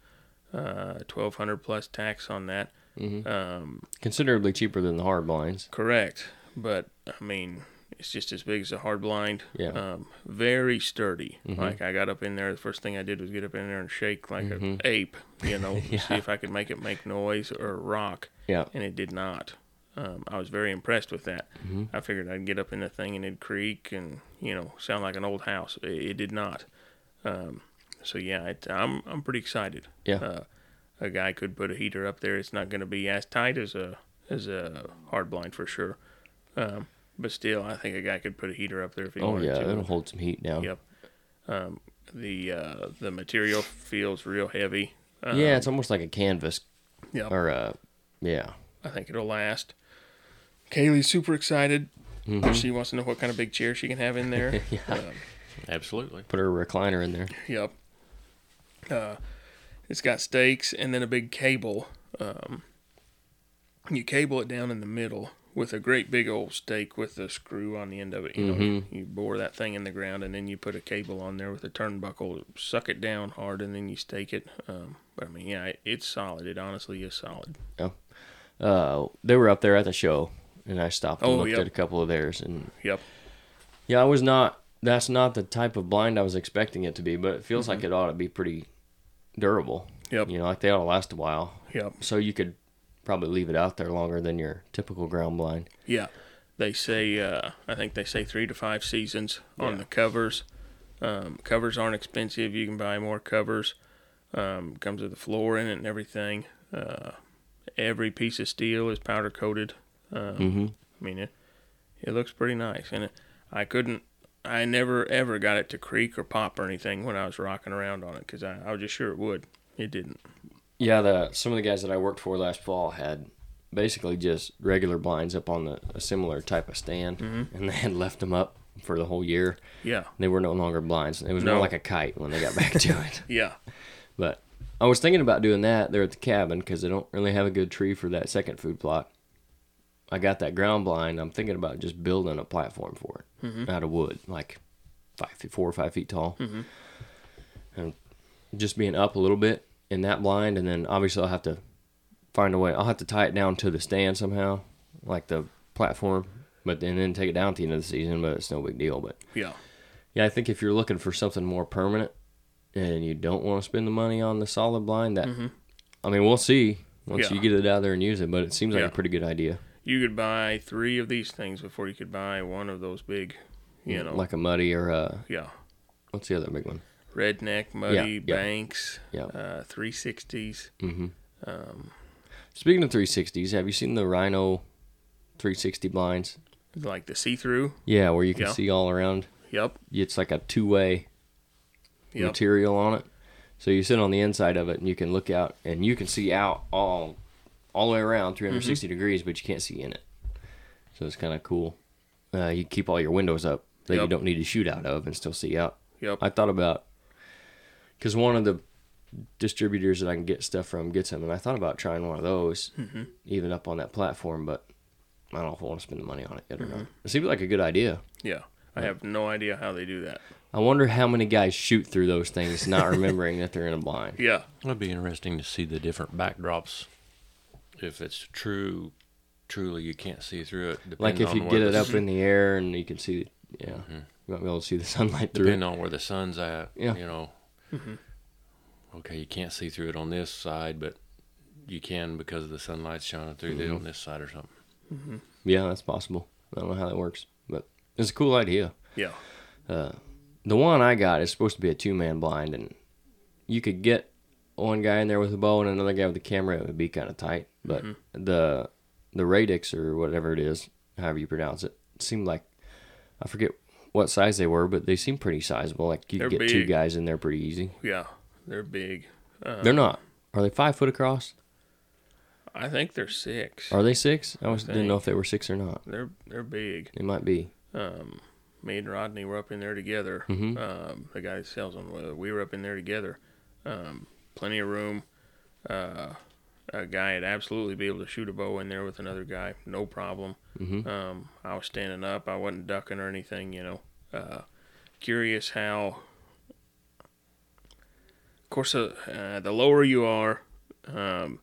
Uh, twelve hundred plus tax on that. Mm-hmm. Um, considerably cheaper than the hard blinds. Correct, but I mean. It's just as big as a hard blind. Yeah. Um, very sturdy. Mm-hmm. Like, I got up in there. The first thing I did was get up in there and shake like mm-hmm. an ape, you know, yeah. see if I could make it make noise or rock. Yeah. And it did not. Um, I was very impressed with that. Mm-hmm. I figured I'd get up in the thing and it'd creak and, you know, sound like an old house. It, it did not. Um, so, yeah, it, I'm I'm pretty excited. Yeah. Uh, a guy could put a heater up there. It's not going to be as tight as a, as a hard blind for sure. Um But still, I think a guy could put a heater up there if he oh, wanted yeah, to. Oh, yeah, it'll hold some heat down. Yep. Um, the uh, the material feels real heavy. Um, yeah, it's almost like a canvas. Yep. Or, uh, yeah. I think it'll last. Kaylee's super excited. Mm-hmm. She wants to know what kind of big chair she can have in there. yeah. Um, Absolutely. Put her recliner in there. Yep. Uh, it's got stakes and then a big cable. Um, you cable it down in the middle. With a great big old stake with a screw on the end of it. You know, mm-hmm. you, you bore that thing in the ground, and then you put a cable on there with a turnbuckle, suck it down hard, and then you stake it. Um, but, I mean, yeah, it, it's solid. It honestly is solid. Yeah. Uh, they were up there at the show, and I stopped and oh, looked yep. at a couple of theirs. And Yep. Yeah, I was not – that's not the type of blind I was expecting it to be, but it feels mm-hmm. like it ought to be pretty durable. Yep. You know, like they ought to last a while. Yep. So you could – probably leave it out there longer than your typical ground blind. Yeah. They say, uh, I think they say three to five seasons on yeah. the covers. Um, covers aren't expensive. You can buy more covers. Um, comes with a floor in it and everything. Uh, every piece of steel is powder coated. Um, mm-hmm. I mean, it, it looks pretty nice. And it, I couldn't, I never ever got it to creak or pop or anything when I was rocking around on it because I, I was just sure it would. It didn't. Yeah, the some of the guys that I worked for last fall had basically just regular blinds up on the, a similar type of stand, mm-hmm. and they had left them up for the whole year. Yeah. They were no longer blinds. It was no. more like a kite when they got back to it. yeah. But I was thinking about doing that there at the cabin because they don't really have a good tree for that second food plot. I got that ground blind. I'm thinking about just building a platform for it mm-hmm. out of wood, like five feet, four or five feet tall, mm-hmm. and just being up a little bit. In that blind, and then obviously I'll have to find a way. I'll have to tie it down to the stand somehow, like the platform, but and then take it down at the end of the season, but it's no big deal. But yeah, yeah, I think if you're looking for something more permanent and you don't want to spend the money on the solid blind, that mm-hmm. I mean, we'll see once yeah. you get it out there and use it. But it seems like yeah. a pretty good idea. You could buy three of these things before you could buy one of those big, you know, like a Muddy or a yeah. What's the other big one? Redneck, Muddy, yeah, yeah. Banks, yeah, uh, three sixties. Mm-hmm. Um, Speaking of three sixties, have you seen the Rhino three sixty blinds? Like the see-through? Yeah, where you can yeah. see all around. Yep. It's like a two-way yep. material on it. So you sit on the inside of it, and you can look out, and you can see out all all the way around three sixty mm-hmm. degrees, but you can't see in it. So it's kind of cool. Uh, you keep all your windows up that yep. you don't need to shoot out of and still see out. Yep. I thought about, because one of the distributors that I can get stuff from gets them, and I thought about trying one of those, mm-hmm. even up on that platform, but I don't know if I want to spend the money on it yet mm-hmm. or not. It seems like a good idea. Yeah. I have no idea how they do that. I wonder how many guys shoot through those things not remembering that they're in a blind. Yeah. It would be interesting to see the different backdrops. If it's true, truly you can't see through it. Like if you get it up in the air and you can see, yeah, mm-hmm. you might be able to see the sunlight through it. Depending on where the sun's at, yeah. you know. Mm-hmm. Okay, you can't see through it on this side, but you can because of the sunlight's shining through mm-hmm. it on this side or something. Mm-hmm. Yeah, that's possible. I don't know how that works, but it's a cool idea. Yeah. Uh, the one I got is supposed to be a two-man blind, and you could get one guy in there with a bow and another guy with a camera. It would be kind of tight, but mm-hmm. the the Radix or whatever it is, however you pronounce it, it seemed like, I forget what size they were, but they seemed pretty sizable. Like you They're could get big. Two guys in there pretty easy. Yeah. They're big. Uh, they're not. Are they five foot across? I think they're six. Are they six? I, I didn't know if they were six or not. They're they're big. They might be. Um, me and Rodney were up in there together. Mm-hmm. Um, the guy that sells them, we were up in there together. Um, plenty of room. Uh, a guy would absolutely be able to shoot a bow in there with another guy, no problem. Mm-hmm. Um, I was standing up. I wasn't ducking or anything, you know. Uh, curious how... Of course, uh, the lower you are, um,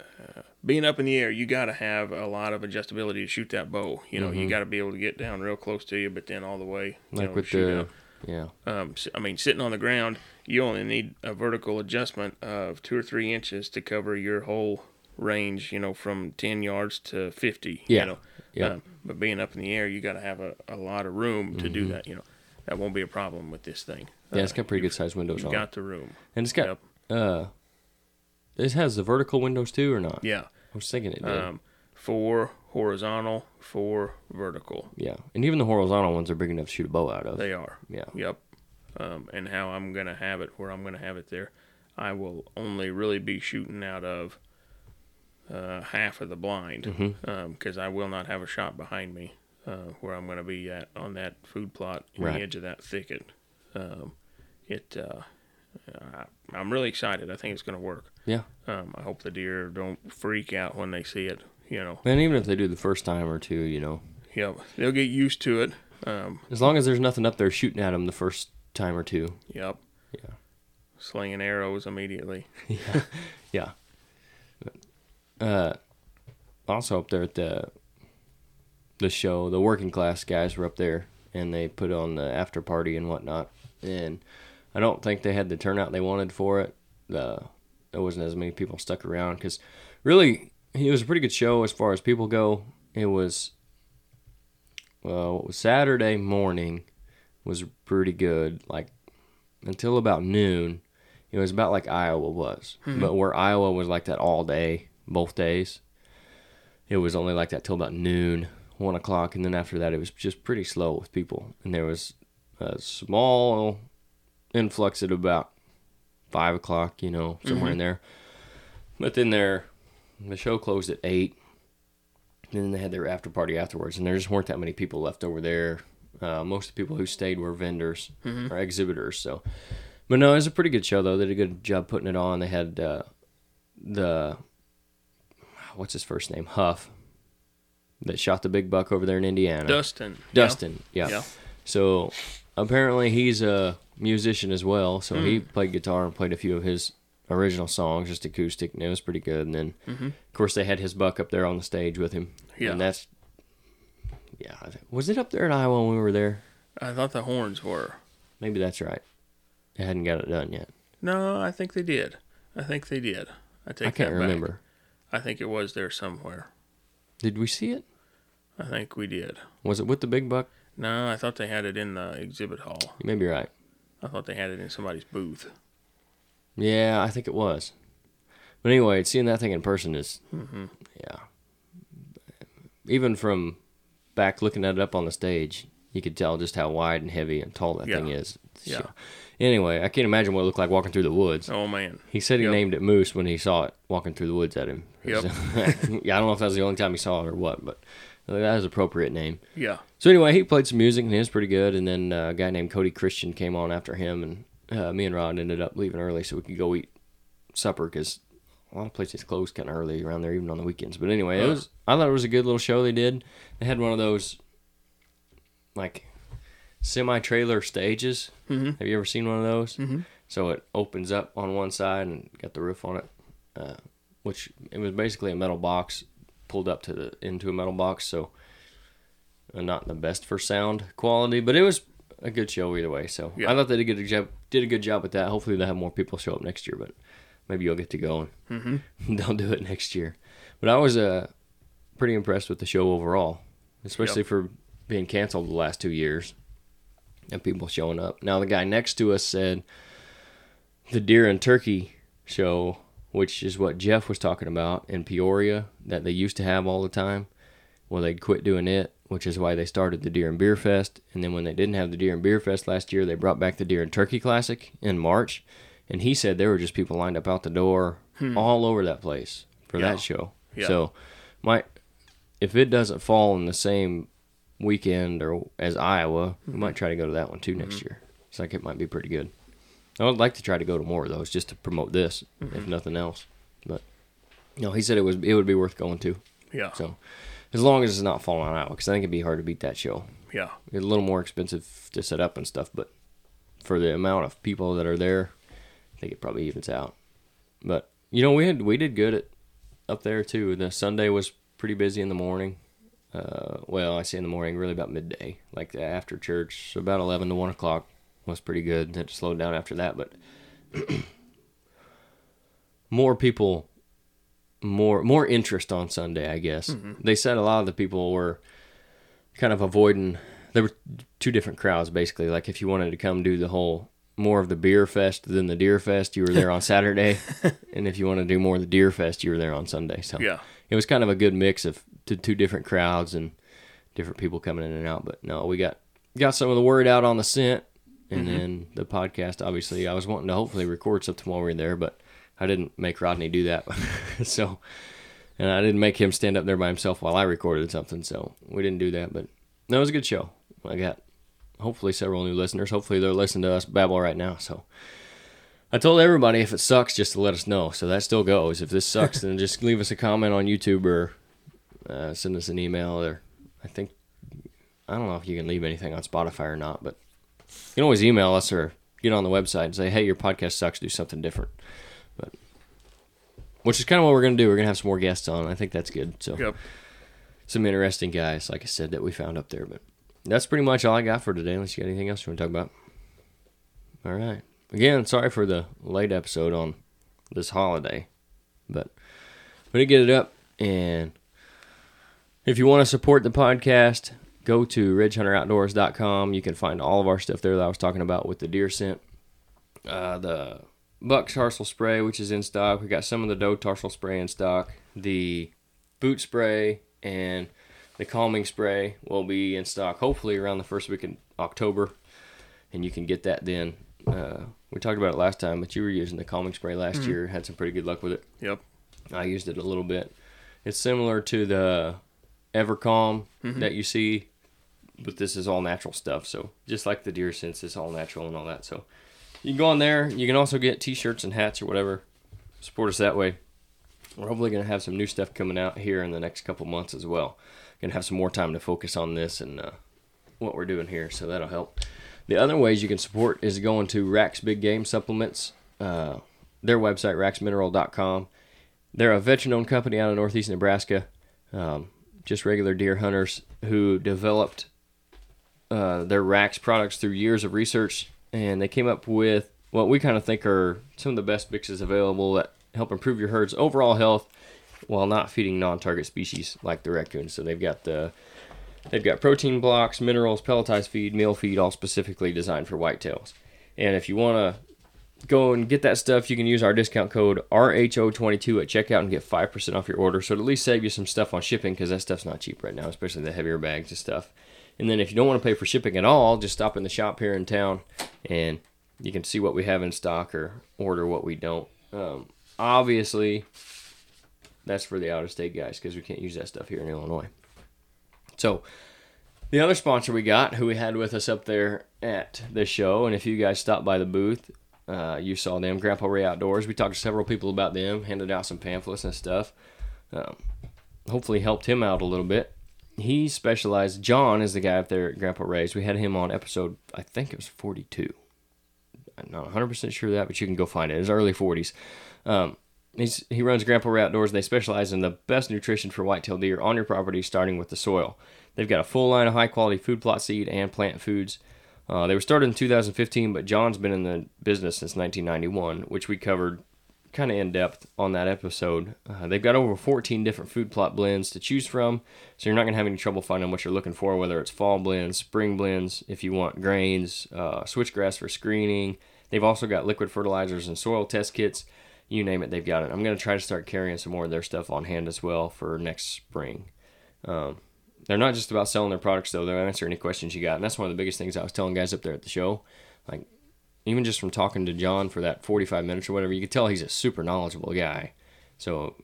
uh, being up in the air, you got to have a lot of adjustability to shoot that bow. You know, mm-hmm. you got to be able to get down real close to you, but then all the way, you like know, with shoot the, out. Yeah. Um, I mean, sitting on the ground, you only need a vertical adjustment of two or three inches to cover your whole range. You know, from ten yards to fifty. Yeah. You know? Yeah. Um, but being up in the air, you got to have a, a lot of room to mm-hmm. do that. You know, that won't be a problem with this thing. Yeah, it's got pretty good sized windows You've on it. Got the room. And it's got, yep. uh, it has the vertical windows too or not? Yeah. I was thinking it did. Um, four horizontal, four vertical. Yeah. And even the horizontal ones are big enough to shoot a bow out of. They are. Yeah. Yep. Um, and how I'm going to have it, where I'm going to have it there, I will only really be shooting out of uh, half of the blind because mm-hmm. um, I will not have a shot behind me uh, where I'm going to be at on that food plot in right. the edge of that thicket. Um, it, uh, I, I'm really excited. I think it's going to work. Yeah. Um, I hope the deer don't freak out when they see it, you know. And even if they do the first time or two, you know. Yep. They'll get used to it. Um, as long as there's nothing up there shooting at them the first time or two. Yep. Yeah. Slinging arrows immediately. yeah. Yeah. Uh, also up there at the, the show, the working class guys were up there. And they put on the after party and whatnot. And I don't think they had the turnout they wanted for it. Uh, there wasn't as many people stuck around. Because really, it was a pretty good show as far as people go. It was, well, it was Saturday morning was pretty good. Like, until about noon, it was about like Iowa was. Mm-hmm. But where Iowa was like that all day, both days, it was only like that till about noon. One o'clock, and then after that, it was just pretty slow with people, and there was a small influx at about five o'clock, you know, somewhere mm-hmm. in there. But then there, the show closed at eight, and then they had their after party afterwards, and there just weren't that many people left over there. Uh, most of the people who stayed were vendors mm-hmm. or exhibitors. So, but no, it was a pretty good show though. They did a good job putting it on. They had uh, the what's his first name, Huff. That shot the big buck over there in Indiana. Dustin. Dustin, yeah. yeah. yeah. So, apparently he's a musician as well, so mm. he played guitar and played a few of his original songs, just acoustic, and it was pretty good. And then, mm-hmm. of course, they had his buck up there on the stage with him. Yeah. And that's Yeah. Was it up there in Iowa when we were there? I thought the horns were. Maybe that's right. They hadn't got it done yet. No, I think they did. I think they did. I take I can't that back. remember. I think it was there somewhere. Did we see it? I think we did. Was it with the Big Buck? No, I thought they had it in the exhibit hall. You may be right. I thought they had it in somebody's booth. Yeah, I think it was. But anyway, seeing that thing in person is, mm-hmm. yeah. Even from back looking at it up on the stage, you could tell just how wide and heavy and tall that yeah. thing is. Yeah. So, anyway, I can't imagine what it looked like walking through the woods. Oh, man. He said he yep. named it Moose when he saw it walking through the woods at him. Yep. So, yeah, I don't know if that was the only time he saw it or what, but that was an appropriate name. Yeah. So anyway, he played some music, and he was pretty good. And then uh, a guy named Cody Christian came on after him, and uh, me and Rod ended up leaving early so we could go eat supper because a lot of places close kind of early around there, even on the weekends. But anyway, yeah. it was, I thought it was a good little show they did. They had one of those, like, semi-trailer stages. Mm-hmm. Have you ever seen one of those? Mm-hmm. So it opens up on one side and got the roof on it, uh, which it was basically a metal box pulled up to the into a metal box, so uh, not the best for sound quality, but it was a good show either way. So yeah. I thought they did a good job, did a good job with that. Hopefully they'll have more people show up next year, but maybe you'll get to go and mm-hmm. they'll do it next year. But I was uh, pretty impressed with the show overall, especially yep. for being canceled the last two years and people showing up. Now the guy next to us said the Deer and Turkey show, which is what Jeff was talking about in Peoria that they used to have all the time. Well, they'd quit doing it, which is why they started the Deer and Beer Fest. And then when they didn't have the Deer and Beer Fest last year, they brought back the Deer and Turkey Classic in March. And he said there were just people lined up out the door hmm. all over that place for yeah. that show. Yeah. So my, if it doesn't fall in the same weekend or as Iowa, mm-hmm. we might try to go to that one too mm-hmm. next year. It's like it might be pretty good. I would like to try to go to more of those just to promote this, mm-hmm. if nothing else. But no, he said it was it would be worth going to. Yeah. So as long as it's not falling out, because I think it'd be hard to beat that show. Yeah. It's a little more expensive to set up and stuff, but for the amount of people that are there, I think it probably evens out. But you know, we had we did good at up there too. The Sunday was pretty busy in the morning. Uh, well, I say in the morning, really about midday, like the after church, so about eleven to one o'clock. Was pretty good. It slowed down after that, but more people, more more interest on Sunday, I guess. Mm-hmm. They said a lot of the people were kind of avoiding. There were two different crowds, basically. Like if you wanted to come do the whole more of the beer fest than the deer fest, you were there on Saturday, and if you want to do more of the deer fest, you were there on Sunday. So yeah, it was kind of a good mix of two, two different crowds and different people coming in and out. But no, we got got some of the word out on the scent. And mm-hmm. then the podcast, obviously, I was wanting to hopefully record something while we were there, but I didn't make Rodney do that. so, and I didn't make him stand up there by himself while I recorded something, so we didn't do that. But no, it was a good show. I got hopefully several new listeners. Hopefully they're listening to us babble right now. So I told everybody if it sucks, just to let us know. So that still goes. If this sucks, then just leave us a comment on YouTube or uh, send us an email. Or I think, I don't know if you can leave anything on Spotify or not, but you can always email us or get on the website and say, hey, your podcast sucks, do something different. But which is kind of what we're going to do. We're going to have some more guests on. I think that's good. So yep. some interesting guys, like I said, that we found up there. But that's pretty much all I got for today, unless you got anything else you want to talk about. All right. Again, sorry for the late episode on this holiday. But I'm going to get it up. And if you want to support the podcast, go to ridge hunter outdoors dot com. You can find all of our stuff there that I was talking about with the deer scent. Uh, the Buck's tarsal spray, which is in stock. We got some of the doe tarsal spray in stock. The boot spray and the calming spray will be in stock hopefully around the first week in October. And you can get that then. Uh, we talked about it last time, but you were using the calming spray last mm. year. Had some pretty good luck with it. Yep. I used it a little bit. It's similar to the EverCalm mm-hmm. that you see. But this is all natural stuff, so just like the deer sense, it's all natural and all that. So you can go on there. You can also get T-shirts and hats or whatever. Support us that way. We're hopefully going to have some new stuff coming out here in the next couple months as well. Going to have some more time to focus on this and uh, what we're doing here, so that'll help. The other ways you can support is going to Rax Big Game Supplements, uh, their website, rax mineral dot com. They're a veteran-owned company out of northeast Nebraska. Um, just regular deer hunters who developed uh, their Rax products through years of research, and they came up with what we kind of think are some of the best mixes available that help improve your herd's overall health while not feeding non-target species like the raccoons. So they've got the they've got protein blocks, minerals, pelletized feed, meal feed, all specifically designed for whitetails. And if you want to go and get that stuff, you can use our discount code R H O twenty-two at checkout and get five percent off your order. So it'll at least save you some stuff on shipping, because that stuff's not cheap right now, especially the heavier bags and stuff. And then if you don't want to pay for shipping at all, just stop in the shop here in town and you can see what we have in stock or order what we don't. Um, obviously, that's for the out-of-state guys, because we can't use that stuff here in Illinois. So the other sponsor we got, who we had with us up there at the show, and if you guys stopped by the booth, uh, you saw them, Grandpa Ray Outdoors. We talked to several people about them, handed out some pamphlets and stuff. Um, hopefully helped him out a little bit. He specialized, John is the guy up there at Grandpa Ray's. We had him on episode, I think it was forty-two. I'm not one hundred percent sure of that, but you can go find it. It's early forties. Um, he's, he runs Grandpa Ray Outdoors, and they specialize in the best nutrition for whitetail deer on your property, starting with the soil. They've got a full line of high-quality food plot seed and plant foods. Uh, they were started in two thousand fifteen, but John's been in the business since nineteen ninety-one, which we covered kind of in-depth on that episode. Uh, they've got over fourteen different food plot blends to choose from, so you're not going to have any trouble finding what you're looking for, whether it's fall blends, spring blends, if you want grains, uh, switchgrass for screening. They've also got liquid fertilizers and soil test kits. You name it, they've got it. I'm going to try to start carrying some more of their stuff on hand as well for next spring. Um, They're not just about selling their products, though. They'll answer any questions you got. And that's one of the biggest things I was telling guys up there at the show. Like, even just from talking to John for that forty-five minutes or whatever, you could tell he's a super knowledgeable guy. So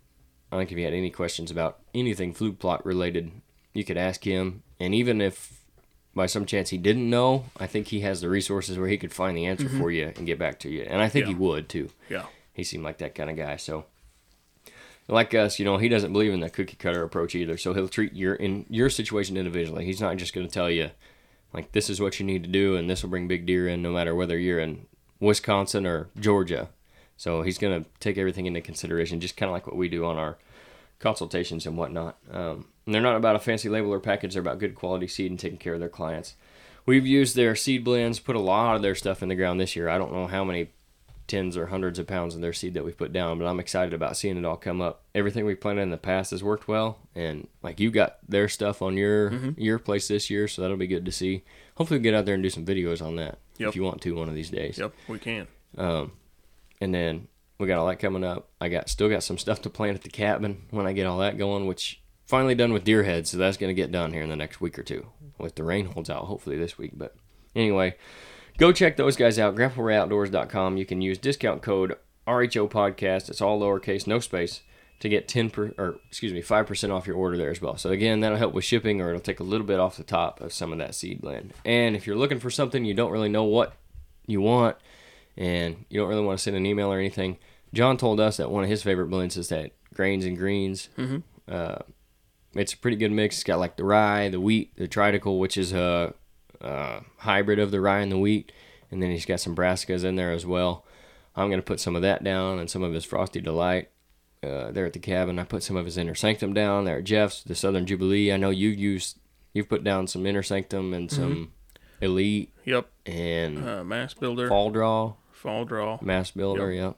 I think if you had any questions about anything food plot related, you could ask him. And even if by some chance he didn't know, I think he has the resources where he could find the answer mm-hmm. for you and get back to you. And I think yeah. he would, too. Yeah. He seemed like that kind of guy, so... Like us, you know, he doesn't believe in the cookie-cutter approach either, so he'll treat your in your situation individually. He's not just going to tell you, like, this is what you need to do, and this will bring big deer in no matter whether you're in Wisconsin or Georgia. So he's going to take everything into consideration, just kind of like what we do on our consultations and whatnot. Um, and they're not about a fancy label or package. They're about good quality seed and taking care of their clients. We've used their seed blends, put a lot of their stuff in the ground this year. I don't know how many tens or hundreds of pounds of their seed that we've put down, but I'm excited about seeing it all come up. Everything we planted in the past has worked well, and like you got their stuff on your mm-hmm. your place this year, so that'll be good to see. Hopefully we get out there and do some videos on that yep. if you want to one of these days. Yep, we can. Um, and then we got all that coming up. I got still got some stuff to plant at the cabin when I get all that going, which finally done with deer heads, so that's going to get done here in the next week or two. If the rain holds out, hopefully this week. But anyway, go check those guys out, grandpa ray outdoors dot com. You can use discount code R H O podcast, it's all lowercase, no space, to get ten per, or excuse me, five percent off your order there as well. So again, that'll help with shipping, or it'll take a little bit off the top of some of that seed blend. And if you're looking for something, you don't really know what you want, and you don't really want to send an email or anything, John told us that one of his favorite blends is that Grains and Greens. Mm-hmm. Uh, it's a pretty good mix. It's got like the rye, the wheat, the triticale, which is a... Uh, Uh, hybrid of the rye and the wheat, and then he's got some brassicas in there as well. I'm going to put some of that down and some of his Frosty Delight uh, there at the cabin. I put some of his Inner Sanctum down there at Jeff's, the Southern Jubilee. I know you used, you've put down some Inner Sanctum and some mm-hmm. Elite. Yep. And uh, Mass Builder. Fall Draw. Fall Draw. Mass Builder, yep. yep.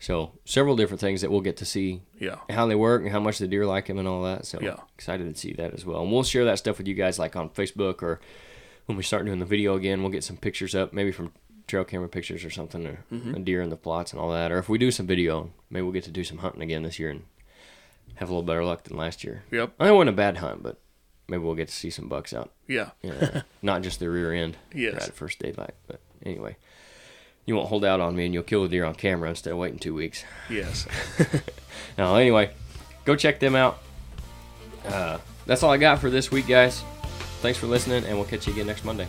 So several different things that we'll get to see yeah. how they work and how much the deer like them and all that. So yeah. excited to see that as well. And we'll share that stuff with you guys like on Facebook, or when we start doing the video again, we'll get some pictures up, maybe from trail camera pictures or something, or mm-hmm. a deer in the plots and all that. Or if we do some video, maybe we'll get to do some hunting again this year and have a little better luck than last year. Yep. I mean, it wasn't a bad hunt, but maybe we'll get to see some bucks out. Yeah. Uh, not just the rear end. Yes. Right at first daylight. But anyway, you won't hold out on me and you'll kill the deer on camera instead of waiting two weeks. Yes. Now, anyway, go check them out. Uh, that's all I got for this week, guys. Thanks for listening, and we'll catch you again next Monday.